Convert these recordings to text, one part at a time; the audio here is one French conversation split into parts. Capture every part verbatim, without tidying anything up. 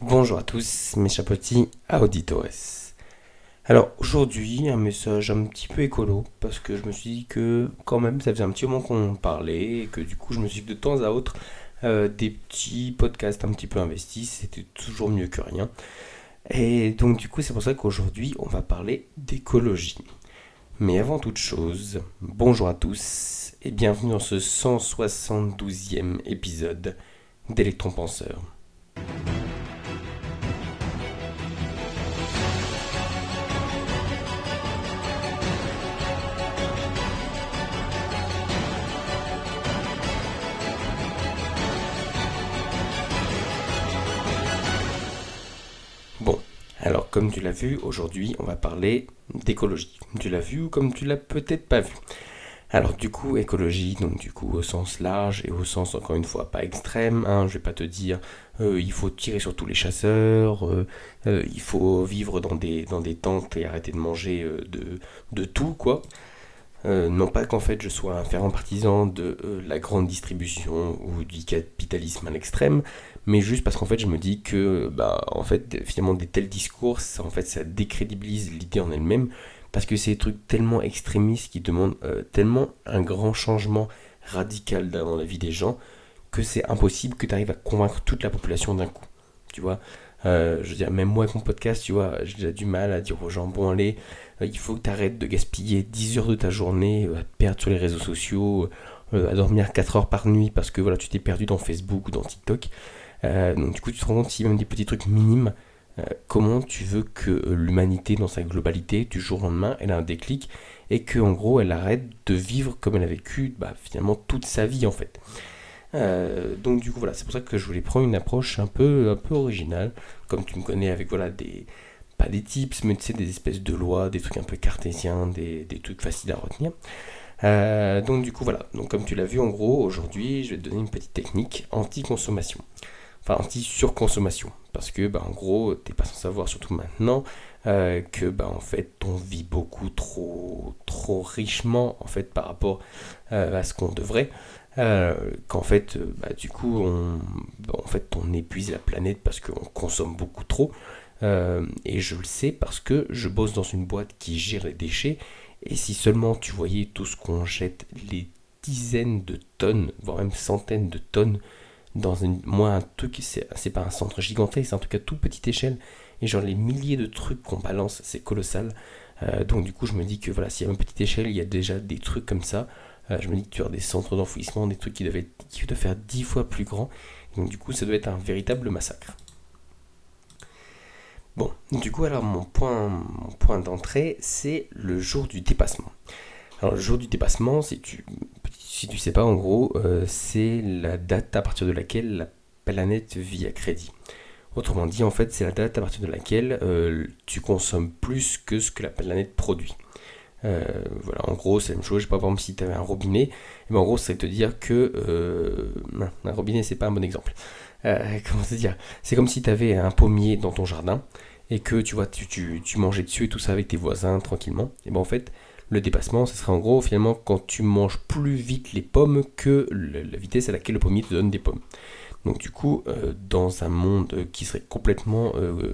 Bonjour à tous, mes chapeautis à Auditores. Alors aujourd'hui, un message un petit peu écolo, parce que je me suis dit que quand même ça faisait un petit moment qu'on parlait, et que du coup je me suis dit de temps à autre, euh, des petits podcasts un petit peu investis, c'était toujours mieux que rien. Et donc du coup c'est pour ça qu'aujourd'hui on va parler d'écologie. Mais avant toute chose, bonjour à tous, et bienvenue dans ce cent soixante-douzième épisode d'Electron Penseur. Bon, alors comme tu l'as vu, aujourd'hui on va parler d'écologie. Tu l'as vu ou comme tu l'as peut-être pas vu. Alors du coup, écologie, donc du coup au sens large et au sens encore une fois pas extrême, hein, je vais pas te dire euh, il faut tirer sur tous les chasseurs, euh, euh, il faut vivre dans des, dans des tentes et arrêter de manger euh, de, de tout quoi. Euh, non pas qu'en fait je sois un fervent partisan de euh, la grande distribution ou du capitalisme à l'extrême, mais juste parce qu'en fait je me dis que bah en fait finalement des tels discours ça, en fait ça décrédibilise l'idée en elle-même, parce que c'est des trucs tellement extrémistes qui demandent euh, tellement un grand changement radical dans la vie des gens que c'est impossible que tu arrives à convaincre toute la population d'un coup, tu vois. Euh, je veux dire, même moi avec mon podcast, tu vois, j'ai déjà du mal à dire aux gens, bon allez, euh, il faut que tu arrêtes de gaspiller dix heures de ta journée, euh, à te perdre sur les réseaux sociaux, euh, à dormir quatre heures par nuit parce que voilà, tu t'es perdu dans Facebook ou dans TikTok. Euh, donc du coup, tu te rends compte, si même des petits trucs minimes, euh, comment tu veux que l'humanité dans sa globalité, du jour au lendemain, elle a un déclic et qu'en gros, elle arrête de vivre comme elle a vécu bah, finalement toute sa vie en fait. Euh, donc du coup voilà, c'est pour ça que je voulais prendre une approche un peu, un peu originale, comme tu me connais, avec voilà des, pas des tips, mais tu sais, des espèces de lois, des trucs un peu cartésiens, des, des trucs faciles à retenir. Euh, donc du coup voilà, donc comme tu l'as vu en gros, aujourd'hui je vais te donner une petite technique anti-consommation, enfin anti-surconsommation, parce que bah en gros t'es pas sans savoir, surtout maintenant, euh, que bah en fait on vit beaucoup trop, trop richement en fait par rapport euh, à ce qu'on devrait. Euh, qu'en fait, bah, du coup, on, bah, en fait, on épuise la planète parce qu'on consomme beaucoup trop. Euh, et je le sais parce que je bosse dans une boîte qui gère les déchets. Et si seulement tu voyais tout ce qu'on jette, les dizaines de tonnes, voire même centaines de tonnes, dans une, moi, un truc, c'est, c'est pas un centre gigantesque, c'est un truc à toute petite échelle. Et genre les milliers de trucs qu'on balance, c'est colossal. Euh, donc du coup, je me dis que voilà, si à une petite échelle, il y a déjà des trucs comme ça. Je me dis que tu as des centres d'enfouissement, des trucs qui doivent, être, qui doivent faire dix fois plus grands. Donc du coup, ça doit être un véritable massacre. Bon, du coup, alors mon point, mon point d'entrée, c'est le jour du dépassement. Alors le jour du dépassement, si tu si tu sais pas, en gros, euh, c'est la date à partir de laquelle la planète vit à crédit. Autrement dit, en fait, c'est la date à partir de laquelle euh, tu consommes plus que ce que la planète produit. Euh, voilà, en gros c'est la même chose. Je sais pas, par exemple, si tu avais un robinet, et ben en gros ça veut te dire que euh, non, un robinet c'est pas un bon exemple. Euh, comment te dire, c'est comme si tu avais un pommier dans ton jardin et que tu vois tu, tu, tu mangeais dessus et tout ça avec tes voisins tranquillement. Et ben en fait le dépassement, ce serait en gros finalement quand tu manges plus vite les pommes que le, la vitesse à laquelle le pommier te donne des pommes. Donc du coup euh, dans un monde qui serait complètement euh,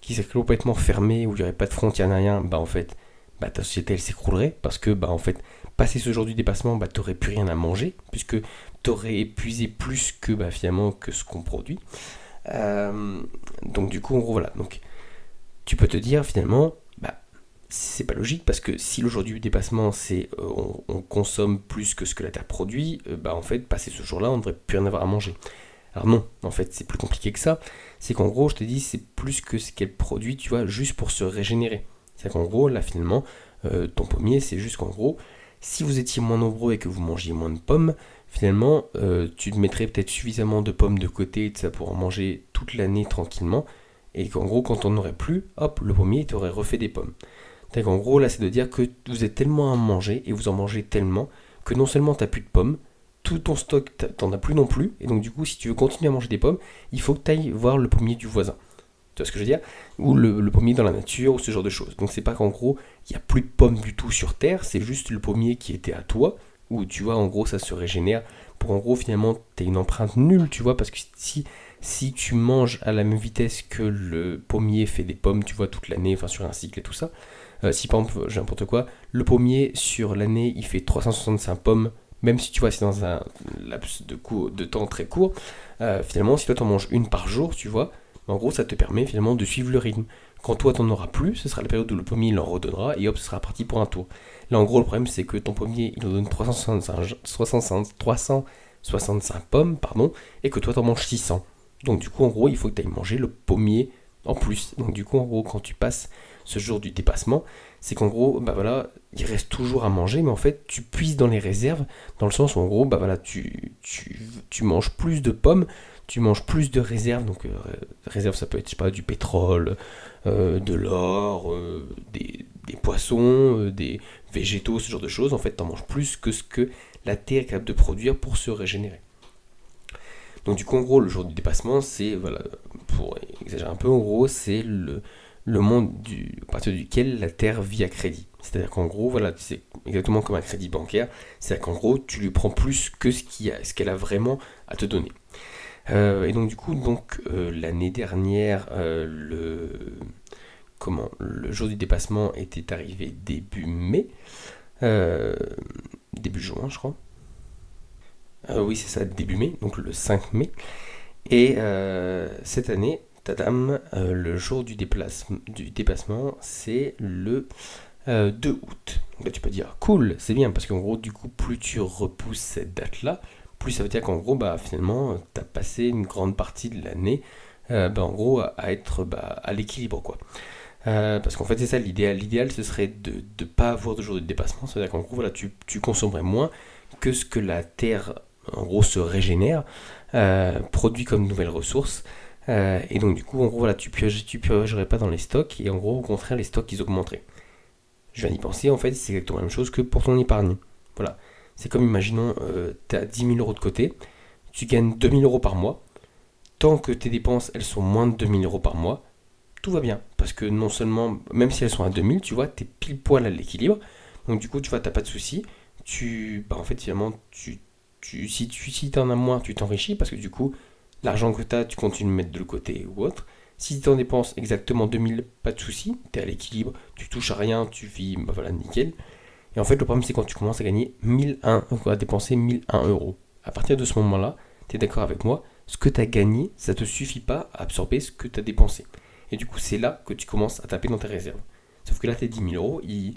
qui serait complètement fermé, où il n'y aurait pas de frontières ni rien, bah en fait Bah, ta société elle s'écroulerait, parce que bah en fait passé ce jour du dépassement, bah t'aurais plus rien à manger, puisque t'aurais épuisé plus que bah finalement que ce qu'on produit. Euh, donc du coup en gros voilà, donc tu peux te dire finalement bah c'est pas logique, parce que si le jour du dépassement c'est euh, on, on consomme plus que ce que la terre produit, euh, bah en fait passé ce jour là on devrait plus rien avoir à manger. Alors non, en fait c'est plus compliqué que ça, c'est qu'en gros je te dis c'est plus que ce qu'elle produit, tu vois, juste pour se régénérer. C'est-à-dire qu'en gros, là, finalement, euh, ton pommier, c'est juste qu'en gros, si vous étiez moins nombreux et que vous mangiez moins de pommes, finalement, euh, tu te mettrais peut-être suffisamment de pommes de côté, ça, pour en manger toute l'année tranquillement, et qu'en gros, quand on n'aurait plus, hop, le pommier t'aurait refait des pommes. C'est-à-dire qu'en gros, là, c'est de dire que vous êtes tellement à manger, et vous en mangez tellement, que non seulement t'as plus de pommes, tout ton stock, t'en as plus non plus, et donc du coup, si tu veux continuer à manger des pommes, il faut que t'ailles voir le pommier du voisin. Tu vois ce que je veux dire, ou le, le pommier dans la nature, ou ce genre de choses. Donc c'est pas qu'en gros, il n'y a plus de pommes du tout sur Terre, c'est juste le pommier qui était à toi, où tu vois, en gros, ça se régénère, pour en gros, finalement, t'as une empreinte nulle, tu vois, parce que si si tu manges à la même vitesse que le pommier fait des pommes, tu vois, toute l'année, enfin sur un cycle et tout ça, euh, si par exemple, j'ai n'importe quoi, le pommier sur l'année, il fait trois cent soixante-cinq pommes, même si tu vois, c'est dans un laps de, cours, de temps très court, euh, finalement, si toi, t'en manges une par jour, tu vois, en gros, ça te permet finalement de suivre le rythme. Quand toi, t'en auras plus, ce sera la période où le pommier, il en redonnera, et hop, ce sera parti pour un tour. Là, en gros, le problème, c'est que ton pommier, il en donne trois cent soixante-cinq pommes, pardon, et que toi, t'en manges six cents. Donc, du coup, en gros, il faut que tu ailles manger le pommier en plus. Donc, du coup, en gros, quand tu passes ce jour du dépassement, c'est qu'en gros, bah voilà, il reste toujours à manger, mais en fait, tu puises dans les réserves, dans le sens où, en gros, bah voilà, tu, tu, tu manges plus de pommes, tu manges plus de réserves. Donc, euh, réserve, ça peut être, je sais pas, du pétrole, euh, de l'or, euh, des, des poissons, euh, des végétaux, ce genre de choses. En fait, tu en manges plus que ce que la Terre est capable de produire pour se régénérer. Donc du coup, en gros, le jour du dépassement, c'est, voilà, pour exagérer un peu, en gros, c'est le, le monde du, à partir duquel la Terre vit à crédit. C'est-à-dire qu'en gros, voilà, c'est exactement comme un crédit bancaire, c'est-à-dire qu'en gros, tu lui prends plus que ce, qu'il a, ce qu'elle a vraiment à te donner. Euh, et donc du coup, donc, euh, l'année dernière, euh, le, comment, le jour du dépassement était arrivé début mai, euh, début juin, je crois. Euh, oui, c'est ça, début mai, donc le cinq mai. Et euh, cette année, tadam, euh, le jour du, du dépassement, c'est le euh, deux août. Donc là, tu peux dire, cool, c'est bien, parce qu'en gros, du coup, plus tu repousses cette date-là, plus ça veut dire qu'en gros, bah, finalement, tu as passé une grande partie de l'année, euh, bah, en gros, à être bah, à l'équilibre, quoi. Euh, parce qu'en fait, c'est ça, l'idéal, l'idéal ce serait de ne pas avoir de jour de dépassement, ça veut dire qu'en gros, voilà, tu, tu consommerais moins que ce que la Terre en gros se régénère, euh, produit comme nouvelles ressources, euh, et donc du coup en gros voilà, tu piogerais, tu piogerais pas dans les stocks, et en gros au contraire les stocks ils augmenteraient. Je viens d'y penser, en fait c'est exactement la même chose que pour ton épargne. Voilà, c'est comme imaginons euh, tu as dix mille euros de côté, tu gagnes deux mille euros par mois, tant que tes dépenses elles sont moins de deux mille euros par mois, tout va bien, parce que non seulement, même si elles sont à deux mille, tu vois, t'es pile poil à l'équilibre, donc du coup tu vois t'as pas de soucis, tu, bah en fait finalement tu Tu, si tu si t'en as moins, tu t'enrichis parce que du coup, l'argent que tu as, tu continues de mettre de le côté ou autre. Si tu en dépenses exactement deux mille, pas de souci, tu es à l'équilibre, tu touches à rien, tu vis, bah voilà, nickel. Et en fait, le problème, c'est quand tu commences à gagner mille un, à dépenser mille un euros. À partir de ce moment-là, tu es d'accord avec moi, ce que tu as gagné, ça ne te suffit pas à absorber ce que tu as dépensé. Et du coup, c'est là que tu commences à taper dans tes réserves. Sauf que là, tes dix mille euros, ils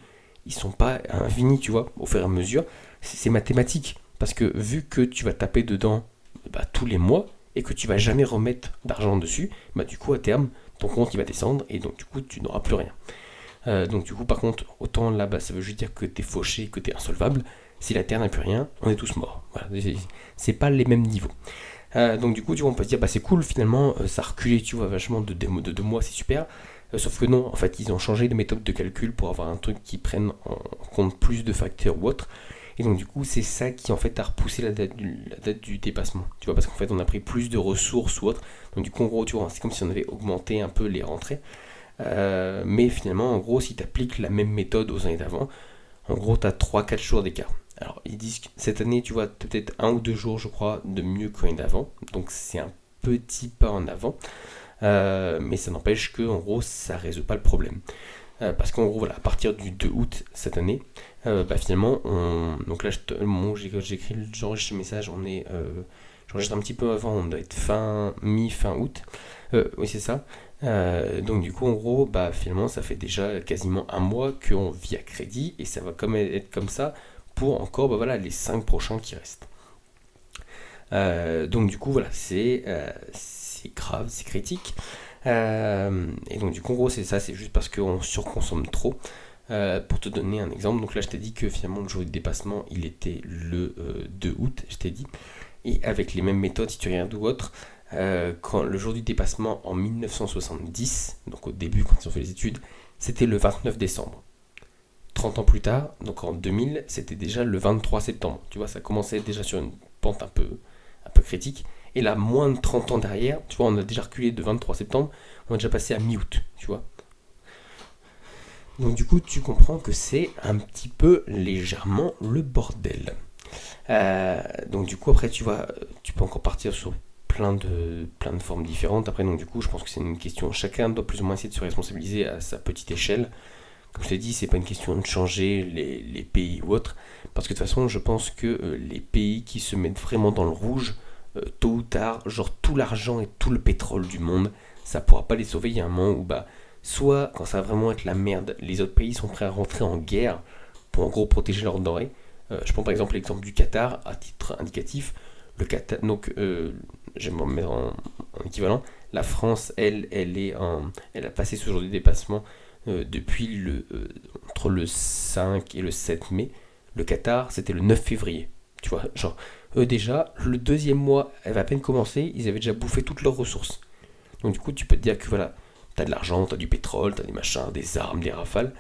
ne sont pas infinis, tu vois, au fur et à mesure, c'est, c'est mathématique. Parce que vu que tu vas taper dedans bah, tous les mois et que tu vas jamais remettre d'argent dessus, bah, du coup à terme ton compte il va descendre et donc du coup tu n'auras plus rien. Euh, donc du coup par contre autant là bah, ça veut juste dire que t'es fauché, que t'es insolvable. Si la Terre n'a plus rien, on est tous morts. Voilà, c'est, c'est pas les mêmes niveaux. Euh, donc du coup tu vois on peut se dire bah c'est cool finalement euh, ça a reculé tu vois vachement de deux de, de mois c'est super. Euh, sauf que non en fait ils ont changé de méthode de calcul pour avoir un truc qui prenne en compte plus de facteurs ou autre. Et donc du coup, c'est ça qui en fait a repoussé la date du, la date du dépassement. Tu vois, parce qu'en fait, on a pris plus de ressources ou autre. Donc du coup, en gros, tu vois, c'est comme si on avait augmenté un peu les rentrées. Euh, mais finalement, en gros, si tu appliques la même méthode aux années d'avant, en gros, tu as trois à quatre jours d'écart. Alors, ils disent que cette année, tu vois, tu as peut-être un ou deux jours, je crois, de mieux que l'année d'avant. Donc c'est un petit pas en avant. Euh, mais ça n'empêche que, en gros, ça ne résout pas le problème. Parce qu'en gros, voilà, à partir du deux août cette année, euh, bah finalement, on... donc là, je te... bon, j'ai... j'écris le genre de message, on est, euh... j'enregistre un petit peu avant, on doit être fin mi-fin août, euh, oui c'est ça. Euh, donc du coup, en gros, bah finalement, ça fait déjà quasiment un mois qu'on vit à crédit et ça va comme être comme ça pour encore, bah voilà, les cinq prochains qui restent. Euh, donc du coup, voilà, c'est, euh, c'est grave, c'est critique. Euh, et donc du coup en gros c'est ça, c'est juste parce qu'on surconsomme trop. euh, pour te donner un exemple, donc là je t'ai dit que finalement le jour de dépassement il était le euh, deux août, je t'ai dit, et avec les mêmes méthodes si tu regardes ou autre, euh, quand le jour du dépassement en dix-neuf cent soixante-dix, donc au début quand ils ont fait les études, c'était le vingt-neuf décembre. Trente ans plus tard, donc en deux mille, c'était déjà le vingt-trois septembre, tu vois, ça commençait déjà sur une pente un peu, un peu critique. Et là, moins de trente ans derrière, tu vois, on a déjà reculé de vingt-trois septembre, on est déjà passé à mi-août, tu vois. Donc du coup, tu comprends que c'est un petit peu légèrement le bordel. Euh, donc du coup, après, tu vois, tu peux encore partir sur plein de, plein de formes différentes. Après, donc, du coup, je pense que c'est une question. Chacun doit plus ou moins essayer de se responsabiliser à sa petite échelle. Comme je l'ai dit, c'est pas une question de changer les, les pays ou autre, parce que de toute façon, je pense que euh, les pays qui se mettent vraiment dans le rouge, euh, tôt ou tard, genre tout l'argent et tout le pétrole du monde, ça pourra pas les sauver. Il y a un moment où, bah, soit quand ça va vraiment être la merde, les autres pays sont prêts à rentrer en guerre pour en gros protéger leurs denrées. Euh, je prends par exemple l'exemple du Qatar, à titre indicatif. Le Qatar, donc, euh, je vais m'en mettre en, en équivalent. La France, elle, elle est, en, elle a passé ce genre de dépassement. Euh, depuis le, euh, entre le cinq et le sept mai, le Qatar, c'était le neuf février. Tu vois, genre, eux déjà, le deuxième mois, elle avait à peine commencé, ils avaient déjà bouffé toutes leurs ressources. Donc du coup, tu peux te dire que voilà, t'as de l'argent, t'as du pétrole, t'as des machins, des armes, des rafales.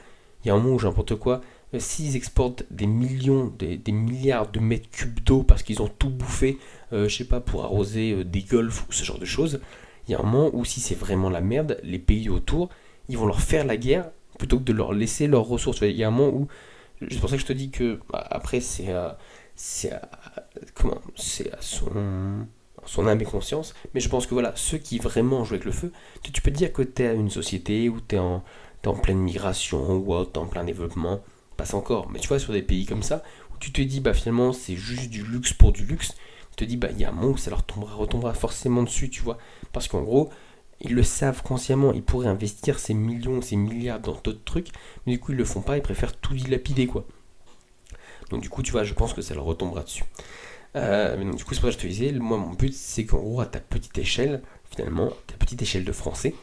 Il y a un moment où j'ai n'importe quoi, euh, s'ils exportent des millions, des, des milliards de mètres cubes d'eau parce qu'ils ont tout bouffé, euh, je sais pas, pour arroser euh, des golfs ou ce genre de choses, il y a un moment où si c'est vraiment la merde, les pays autour, ils vont leur faire la guerre plutôt que de leur laisser leurs ressources. Il y a un moment où, c'est pour ça que je te dis que, bah, après, c'est à, c'est à, comment, c'est à son, son âme et conscience, mais je pense que voilà, ceux qui vraiment jouent avec le feu, tu, tu peux te dire que tu es à une société où tu es en, en pleine migration ou wow, tu es en plein développement, passe encore, mais tu vois, sur des pays comme ça, où tu te dis, bah finalement, c'est juste du luxe pour du luxe, tu te dis, bah il y a un moment où ça leur tombera, retombera forcément dessus, tu vois, parce qu'en gros, ils le savent consciemment, ils pourraient investir ces millions, ces milliards dans d'autres trucs, mais du coup ils le font pas, ils préfèrent tout dilapider quoi. Donc du coup tu vois, je pense que ça leur retombera dessus. Euh, mais donc, du coup c'est pour ça que je te disais, moi mon but c'est qu'en gros à ta petite échelle, finalement, ta petite échelle de Français,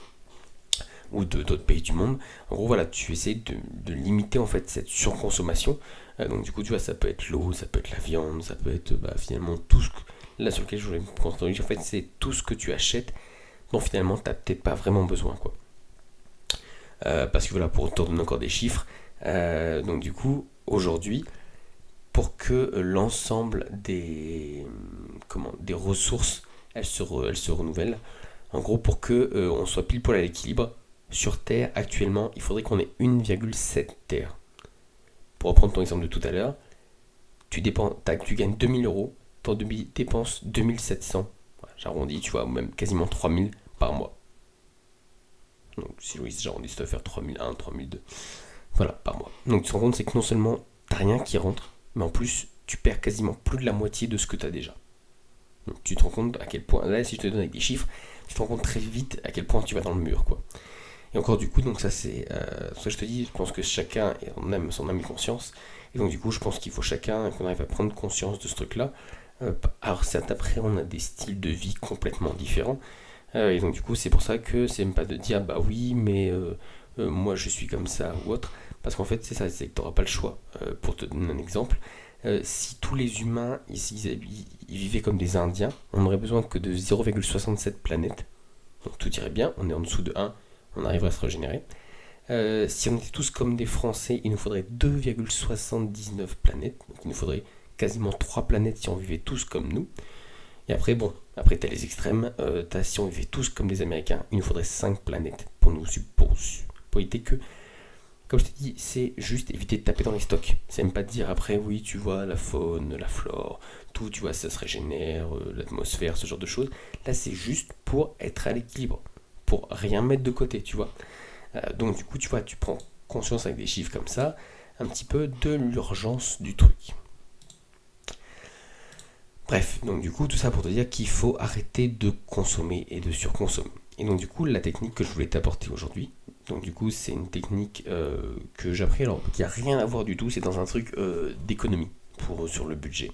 ou de, d'autres pays du monde, en gros voilà, tu essaies de, de limiter en fait cette surconsommation. Euh, donc du coup tu vois, ça peut être l'eau, ça peut être la viande, ça peut être bah, finalement tout ce que... Là sur lequel je voulais me concentrer, en fait c'est tout ce que tu achètes, dont finalement t'as peut-être pas vraiment besoin quoi. Euh, parce que voilà, pour te donner encore des chiffres, euh, donc du coup aujourd'hui, pour que l'ensemble des comment des ressources elles se re, elles se renouvellent, en gros pour que euh, on soit pile poil à l'équilibre sur Terre actuellement, il faudrait qu'on ait un virgule sept Terre. Pour reprendre ton exemple de tout à l'heure, tu dépends, tu gagnes deux mille euros, t'en dépenses deux mille sept cents. J'arrondis, tu vois, même quasiment trois mille par mois. Donc, si je j'arrondis, ça doit faire trois mille un, trois mille deux. Voilà, par mois. Donc, tu te rends compte, c'est que non seulement t'as rien qui rentre, mais en plus, tu perds quasiment plus de la moitié de ce que t'as déjà. Donc, tu te rends compte à quel point, là, si je te donne avec des chiffres, tu te rends compte très vite à quel point tu vas dans le mur, quoi. Et encore, du coup, donc ça, c'est euh, ce que je te dis, je pense que chacun en âme, son âme et conscience. Et donc, du coup, je pense qu'il faut chacun, qu'on arrive à prendre conscience de ce truc-là. Alors certes, après on a des styles de vie complètement différents, euh, et donc du coup c'est pour ça que c'est même pas de dire bah oui mais euh, euh, moi je suis comme ça ou autre, parce qu'en fait c'est ça, c'est que t'auras pas le choix. Euh, pour te donner un exemple, euh, si tous les humains ici ils, ils, ils vivaient comme des Indiens, on n'aurait besoin que de zéro virgule soixante-sept planètes, donc tout irait bien, on est en dessous de un, on arriverait à se régénérer. Euh, si on était tous comme des Français, il nous faudrait deux virgule soixante-dix-neuf planètes, donc il nous faudrait quasiment trois planètes si on vivait tous comme nous. Et après, bon, après t'as les extrêmes, euh, t'as, si on vivait tous comme les Américains, il nous faudrait cinq planètes pour nous pour, pour éviter que, comme je t'ai dit, c'est juste éviter de taper dans les stocks. C'est même pas de dire après, oui, tu vois, la faune, la flore, tout, tu vois, ça se régénère, euh, l'atmosphère, ce genre de choses. Là, c'est juste pour être à l'équilibre, pour rien mettre de côté, tu vois. Euh, donc, du coup, tu vois, tu prends conscience avec des chiffres comme ça, un petit peu de l'urgence du truc. Bref, donc du coup, tout ça pour te dire qu'il faut arrêter de consommer et de surconsommer. Et donc du coup, la technique que je voulais t'apporter aujourd'hui, donc du coup, c'est une technique euh, que j'ai appris, alors qui n'a rien à voir du tout, c'est dans un truc euh, d'économie pour, sur le budget.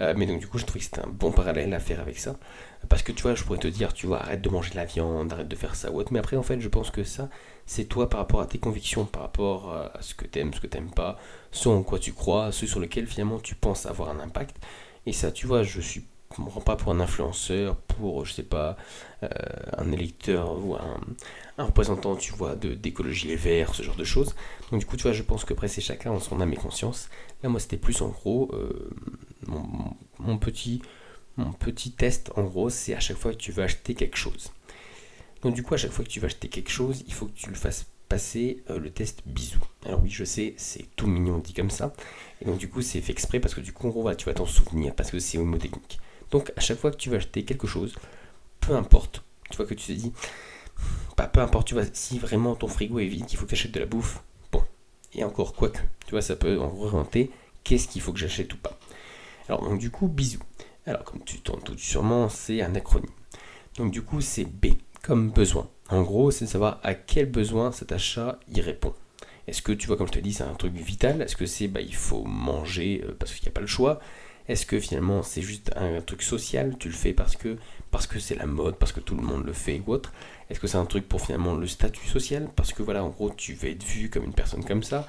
Euh, mais donc du coup, je trouvais que c'était un bon parallèle à faire avec ça, parce que tu vois, je pourrais te dire, tu vois, arrête de manger de la viande, arrête de faire ça ou autre, mais après, en fait, je pense que ça, c'est toi par rapport à tes convictions, par rapport à ce que t'aimes, ce que t'aimes pas, ce en quoi tu crois, ce sur lequel finalement tu penses avoir un impact. Et ça, tu vois, je suis, je me rends pas pour un influenceur, pour, je sais pas, euh, un électeur ou un, un représentant, tu vois, de, d'écologie les verts, ce genre de choses. Donc du coup, tu vois, je pense que après, c'est chacun en son âme et conscience. Là, moi, c'était plus en gros, euh, mon, mon, mon, petit, mon petit test, en gros, c'est à chaque fois que tu veux acheter quelque chose. Donc du coup, à chaque fois que tu vas acheter quelque chose, il faut que tu le fasses passer euh, le test bisou. Alors oui, je sais, c'est tout mignon dit comme ça, et donc du coup c'est fait exprès parce que du coup on va, tu vas t'en souvenir parce que c'est mnémotechnique. Donc à chaque fois que tu vas acheter quelque chose, peu importe, tu vois que tu te dis, pas peu importe, tu vois, si vraiment ton frigo est vide, qu'il faut que tu achètes de la bouffe, bon, et encore quoi que, tu vois, ça peut en orienter, qu'est-ce qu'il faut que j'achète ou pas. Alors, donc du coup, bisous. Alors, comme tu t'en doutes sûrement, c'est un acronyme. Donc du coup, c'est B, comme besoin. En gros, c'est de savoir à quel besoin cet achat y répond. Est-ce que, tu vois, comme je te dis, c'est un truc vital? Est-ce que c'est, bah, il faut manger parce qu'il n'y a pas le choix? Est-ce que finalement, c'est juste un truc social? Tu le fais parce que, parce que c'est la mode, parce que tout le monde le fait ou autre? Est-ce que c'est un truc pour finalement le statut social? Parce que voilà, en gros, tu vas être vu comme une personne comme ça.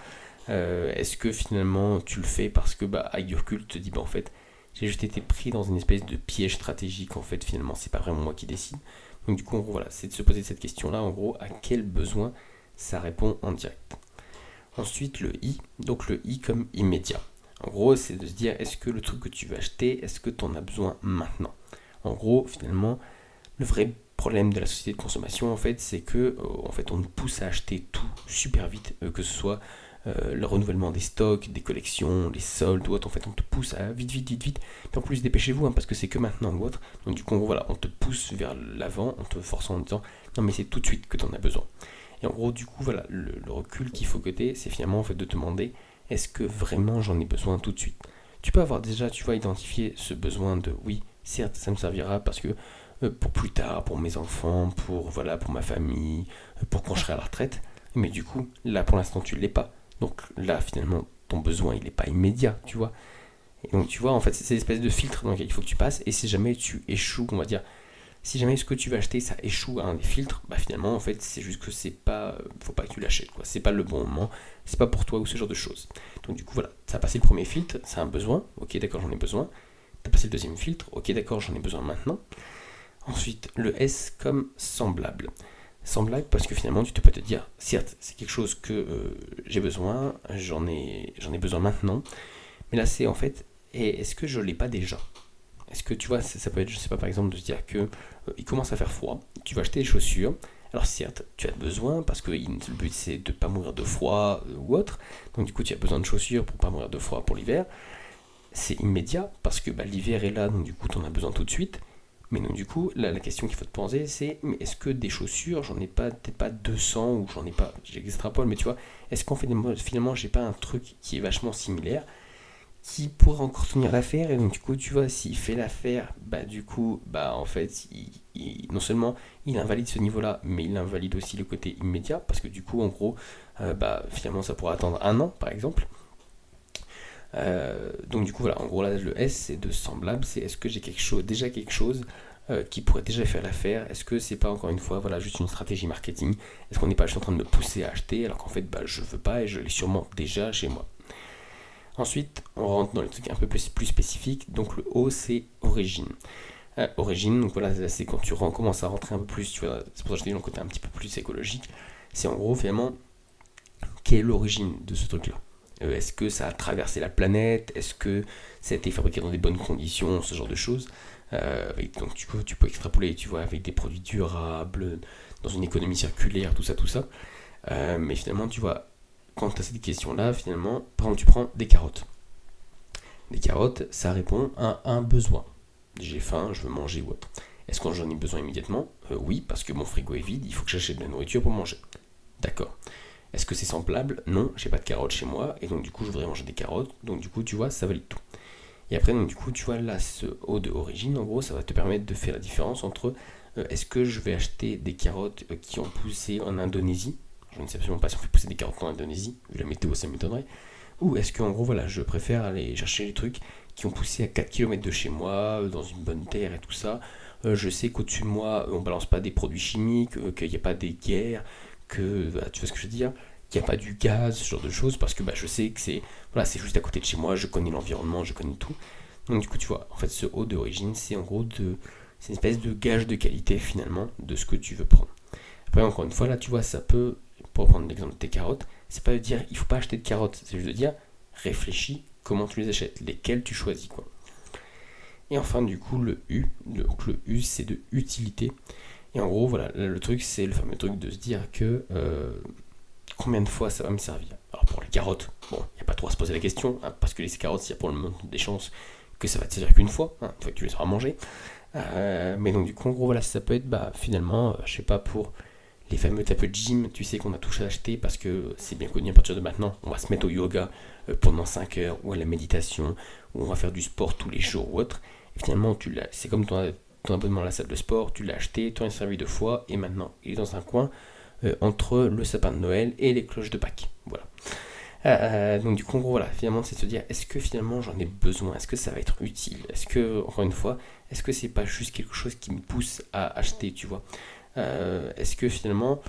Euh, est-ce que finalement, tu le fais parce que, bah, Agurkul te dit, bah, en fait, j'ai juste été pris dans une espèce de piège stratégique, en fait, finalement, c'est pas vraiment moi qui décide. Donc du coup, en gros, voilà, c'est de se poser cette question-là, en gros, à quel besoin ça répond en direct. Ensuite, le I, donc le I comme immédiat. En gros, c'est de se dire, est-ce que le truc que tu veux acheter, est-ce que tu en as besoin maintenant? En gros, finalement, le vrai problème de la société de consommation, en fait, c'est que, en fait, on nous pousse à acheter tout super vite, que ce soit euh, le renouvellement des stocks, des collections, les soldes ou autre. En fait, on te pousse à vite, vite, vite, vite. Puis en plus, dépêchez-vous, hein, parce que c'est que maintenant ou autre. Donc du coup, en gros, voilà, on te pousse vers l'avant, on te force en disant, non mais c'est tout de suite que tu en as besoin. Et en gros, du coup, voilà, le, le recul qu'il faut que tu aies, c'est finalement en fait de te demander, est-ce que vraiment j'en ai besoin tout de suite? Tu peux avoir déjà, tu vois, identifié ce besoin de, oui, certes, ça me servira parce que euh, pour plus tard, pour mes enfants, pour, voilà, pour ma famille, pour quand je serai à la retraite. Mais du coup, là, pour l'instant, tu ne l'es pas. Donc là, finalement, ton besoin, il n'est pas immédiat, tu vois. Et donc, tu vois, en fait, c'est, c'est l'espèce de filtre dans lequel il faut que tu passes. Et si jamais tu échoues, on va dire... Si jamais ce que tu vas acheter, ça échoue à un des filtres, bah finalement, en fait, c'est juste que c'est pas, faut pas que tu l'achètes, quoi. C'est pas le bon moment, c'est pas pour toi ou ce genre de choses. Donc du coup, voilà, ça a passé le premier filtre, c'est un besoin, ok, d'accord, j'en ai besoin. Tu as passé le deuxième filtre, ok, d'accord, j'en ai besoin maintenant. Ensuite, le S comme semblable. Semblable parce que finalement, tu te peux te dire, certes, c'est quelque chose que euh, j'ai besoin, j'en ai, j'en ai besoin maintenant, mais là, c'est en fait, et est-ce que je l'ai pas déjà ? Est-ce que tu vois, ça peut être, je sais pas, par exemple, de se dire que euh, il commence à faire froid, tu vas acheter des chaussures, alors certes, tu as besoin, parce que le but c'est de ne pas mourir de froid euh, ou autre, donc du coup tu as besoin de chaussures pour ne pas mourir de froid pour l'hiver, c'est immédiat, parce que bah, l'hiver est là, donc du coup tu en as besoin tout de suite, mais donc du coup, là, la question qu'il faut te poser, c'est, mais est-ce que des chaussures, j'en ai pas, peut-être pas deux cents, ou j'en ai pas, j'extrapole, mais tu vois, est-ce qu'en fait, finalement, j'ai pas un truc qui est vachement similaire, qui pourra encore tenir l'affaire, et donc du coup tu vois s'il fait l'affaire, bah du coup bah en fait il, il, non seulement il invalide ce niveau là, mais il invalide aussi le côté immédiat, parce que du coup en gros euh, bah finalement ça pourra attendre un an par exemple, euh, donc du coup voilà, en gros là le S c'est de semblable, c'est est-ce que j'ai quelque chose, déjà quelque chose euh, qui pourrait déjà faire l'affaire, est-ce que c'est pas encore une fois voilà juste une stratégie marketing, est-ce qu'on n'est pas juste en train de me pousser à acheter alors qu'en fait bah je veux pas et je l'ai sûrement déjà chez moi. Ensuite, on rentre dans les trucs un peu plus, plus spécifiques, donc le O, c'est origine. Euh, origine, donc voilà, c'est quand tu rends, commences à rentrer un peu plus, tu vois, c'est pour ça que je te dis dans le côté un petit peu plus écologique, c'est en gros, finalement, quelle est l'origine de ce truc-là ? euh, Est-ce que ça a traversé la planète ? Est-ce que ça a été fabriqué dans des bonnes conditions, ce genre de choses ? euh, Donc tu peux, tu peux extrapoler, tu vois, avec des produits durables, dans une économie circulaire, tout ça, tout ça. Euh, mais finalement, tu vois... Quand tu as cette question-là, finalement, par exemple, tu prends des carottes. Des carottes, ça répond à un besoin. J'ai faim, je veux manger ou autre. Est-ce que j'en ai besoin immédiatement ? euh, Oui, parce que mon frigo est vide, il faut que j'achète de la nourriture pour manger. D'accord. Est-ce que c'est semblable ? Non, j'ai pas de carottes chez moi, et donc du coup, je voudrais manger des carottes. Donc du coup, tu vois, ça valide tout. Et après, donc du coup, tu vois, là, ce O de origine, en gros, ça va te permettre de faire la différence entre euh, est-ce que je vais acheter des carottes euh, qui ont poussé en Indonésie ? Je ne sais absolument pas si on fait pousser des carottes en Indonésie, vu la météo ça m'étonnerait, ou est-ce que en gros voilà, je préfère aller chercher les trucs qui ont poussé à quatre kilomètres de chez moi, dans une bonne terre et tout ça, euh, je sais qu'au-dessus de moi on balance pas des produits chimiques, euh, qu'il n'y a pas des guerres, que bah, tu vois ce que je veux dire, qu'il n'y a pas du gaz, ce genre de choses, parce que bah, je sais que c'est voilà, c'est juste à côté de chez moi, je connais l'environnement, je connais tout, donc du coup tu vois, en fait ce haut d'origine c'est en gros de, c'est une espèce de gage de qualité finalement de ce que tu veux prendre. Après encore une fois là tu vois ça peut... Pour prendre l'exemple de tes carottes, c'est pas de dire il faut pas acheter de carottes, c'est juste de dire réfléchis comment tu les achètes, lesquelles tu choisis quoi. Et enfin du coup le U, donc le U c'est de utilité. Et en gros voilà, le truc c'est le fameux truc de se dire que euh, combien de fois ça va me servir. Alors pour les carottes, bon, il n'y a pas trop à se poser la question, hein, parce que les carottes, il y a pour le moment des chances que ça va te servir qu'une fois, hein, une fois que tu les auras mangées. Euh, mais donc du coup en gros voilà, ça peut être bah, finalement, euh, je sais pas, pour les fameux tapes gym, tu sais qu'on a tous acheté parce que c'est bien connu, à partir de maintenant on va se mettre au yoga euh, pendant cinq heures, ou à la méditation, ou on va faire du sport tous les jours ou autre, et finalement tu l'as, c'est comme ton, ton abonnement à la salle de sport, tu l'as acheté, tu en as servi deux fois et maintenant il est dans un coin euh, entre le sapin de Noël et les cloches de Pâques, voilà. Euh, donc du coup en gros voilà, finalement c'est de se dire, est-ce que finalement j'en ai besoin, est-ce que ça va être utile, est-ce que, encore une fois, est-ce que c'est pas juste quelque chose qui me pousse à acheter, tu vois, euh, est-ce que finalement,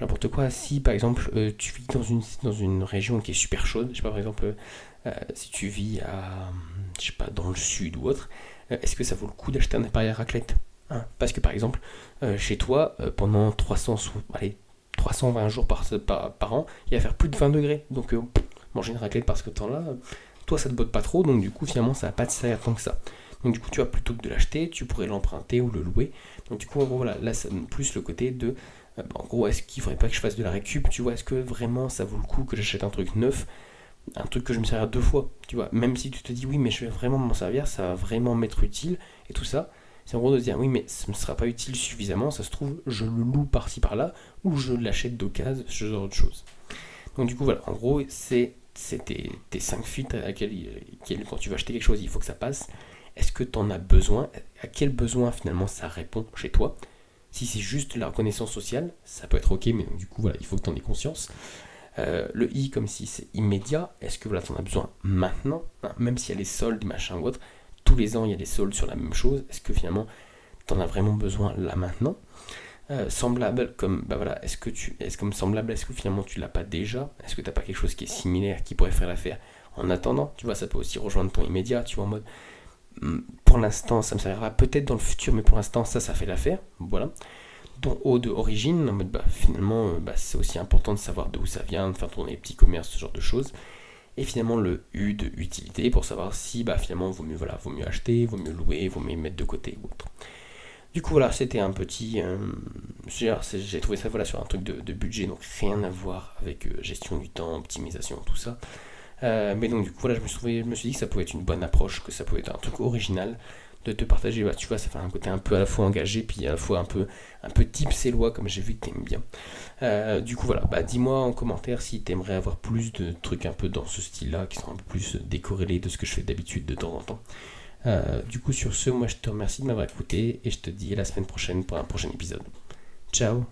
n'importe quoi, si par exemple euh, tu vis dans une, dans une région qui est super chaude, je sais pas, par exemple euh, si tu vis à, je sais pas, dans le sud ou autre, euh, est-ce que ça vaut le coup d'acheter un appareil à raclette, hein, parce que par exemple euh, chez toi euh, pendant trois cents, allez, trois cent vingt jours par, par, par an, il va faire plus de vingt degrés. Donc, euh, manger une raclette par ce temps-là, euh, toi, ça ne te botte pas trop. Donc, du coup, finalement, ça n'a pas de salaire tant que ça. Donc, du coup, tu vois, plutôt que de l'acheter, tu pourrais l'emprunter ou le louer. Donc, du coup, en gros, voilà, là, ça donne plus le côté de, euh, en gros, est-ce qu'il ne faudrait pas que je fasse de la récup, tu vois, est-ce que vraiment ça vaut le coup que j'achète un truc neuf, un truc que je me servirai deux fois, tu vois. Même si tu te dis, oui, mais je vais vraiment m'en servir, ça va vraiment m'être utile et tout ça. C'est en gros de se dire, oui, mais ça ne me sera pas utile suffisamment, ça se trouve, je le loue par-ci par-là, ou je l'achète d'occasion, ce genre de choses. Donc du coup, voilà, en gros, c'est, c'est tes, tes cinq filtres à laquelle, quand tu vas acheter quelque chose, il faut que ça passe. Est-ce que tu en as besoin? À quel besoin, finalement, ça répond chez toi? Si c'est juste la reconnaissance sociale, ça peut être OK, mais donc, du coup, voilà, il faut que tu en aies conscience. Euh, le I, comme si c'est immédiat, est-ce que voilà, tu en as besoin maintenant, hein, même s'il y a les soldes, machin ou autre? Tous les ans, il y a des soldes sur la même chose. Est-ce que finalement, tu en as vraiment besoin là maintenant? euh, Semblable, comme bah voilà, est-ce que tu, est-ce comme semblable, est-ce que finalement tu l'as pas déjà? Est-ce que tu n'as pas quelque chose qui est similaire qui pourrait faire l'affaire en attendant? Tu vois, ça peut aussi rejoindre ton immédiat. Tu vois, en mode, pour l'instant, ça me servira peut-être dans le futur, mais pour l'instant, ça, ça fait l'affaire. Voilà. Ton O de origine, en mode, bah finalement, bah c'est aussi important de savoir d'où ça vient, de faire tourner les petits commerces, ce genre de choses. Et finalement le U de utilité, pour savoir si bah finalement vaut mieux, voilà, vaut mieux acheter, vaut mieux louer, vaut mieux mettre de côté ou autre. Du coup voilà, c'était un petit euh, j'ai, j'ai trouvé ça voilà sur un truc de, de budget, donc rien à voir avec euh, gestion du temps, optimisation, tout ça. Euh, mais donc du coup voilà, je me suis trouvé, je me suis dit que ça pouvait être une bonne approche, que ça pouvait être un truc original de te partager, bah tu vois, ça fait un côté un peu à la fois engagé, puis à la fois un peu un peu tips et lois, comme j'ai vu que t'aimes bien. Euh, du coup voilà, bah dis-moi en commentaire si t'aimerais avoir plus de trucs un peu dans ce style-là, qui sont un peu plus décorrélés de ce que je fais d'habitude de temps en temps. Euh, du coup sur ce, moi je te remercie de m'avoir écouté, et je te dis à la semaine prochaine pour un prochain épisode. Ciao.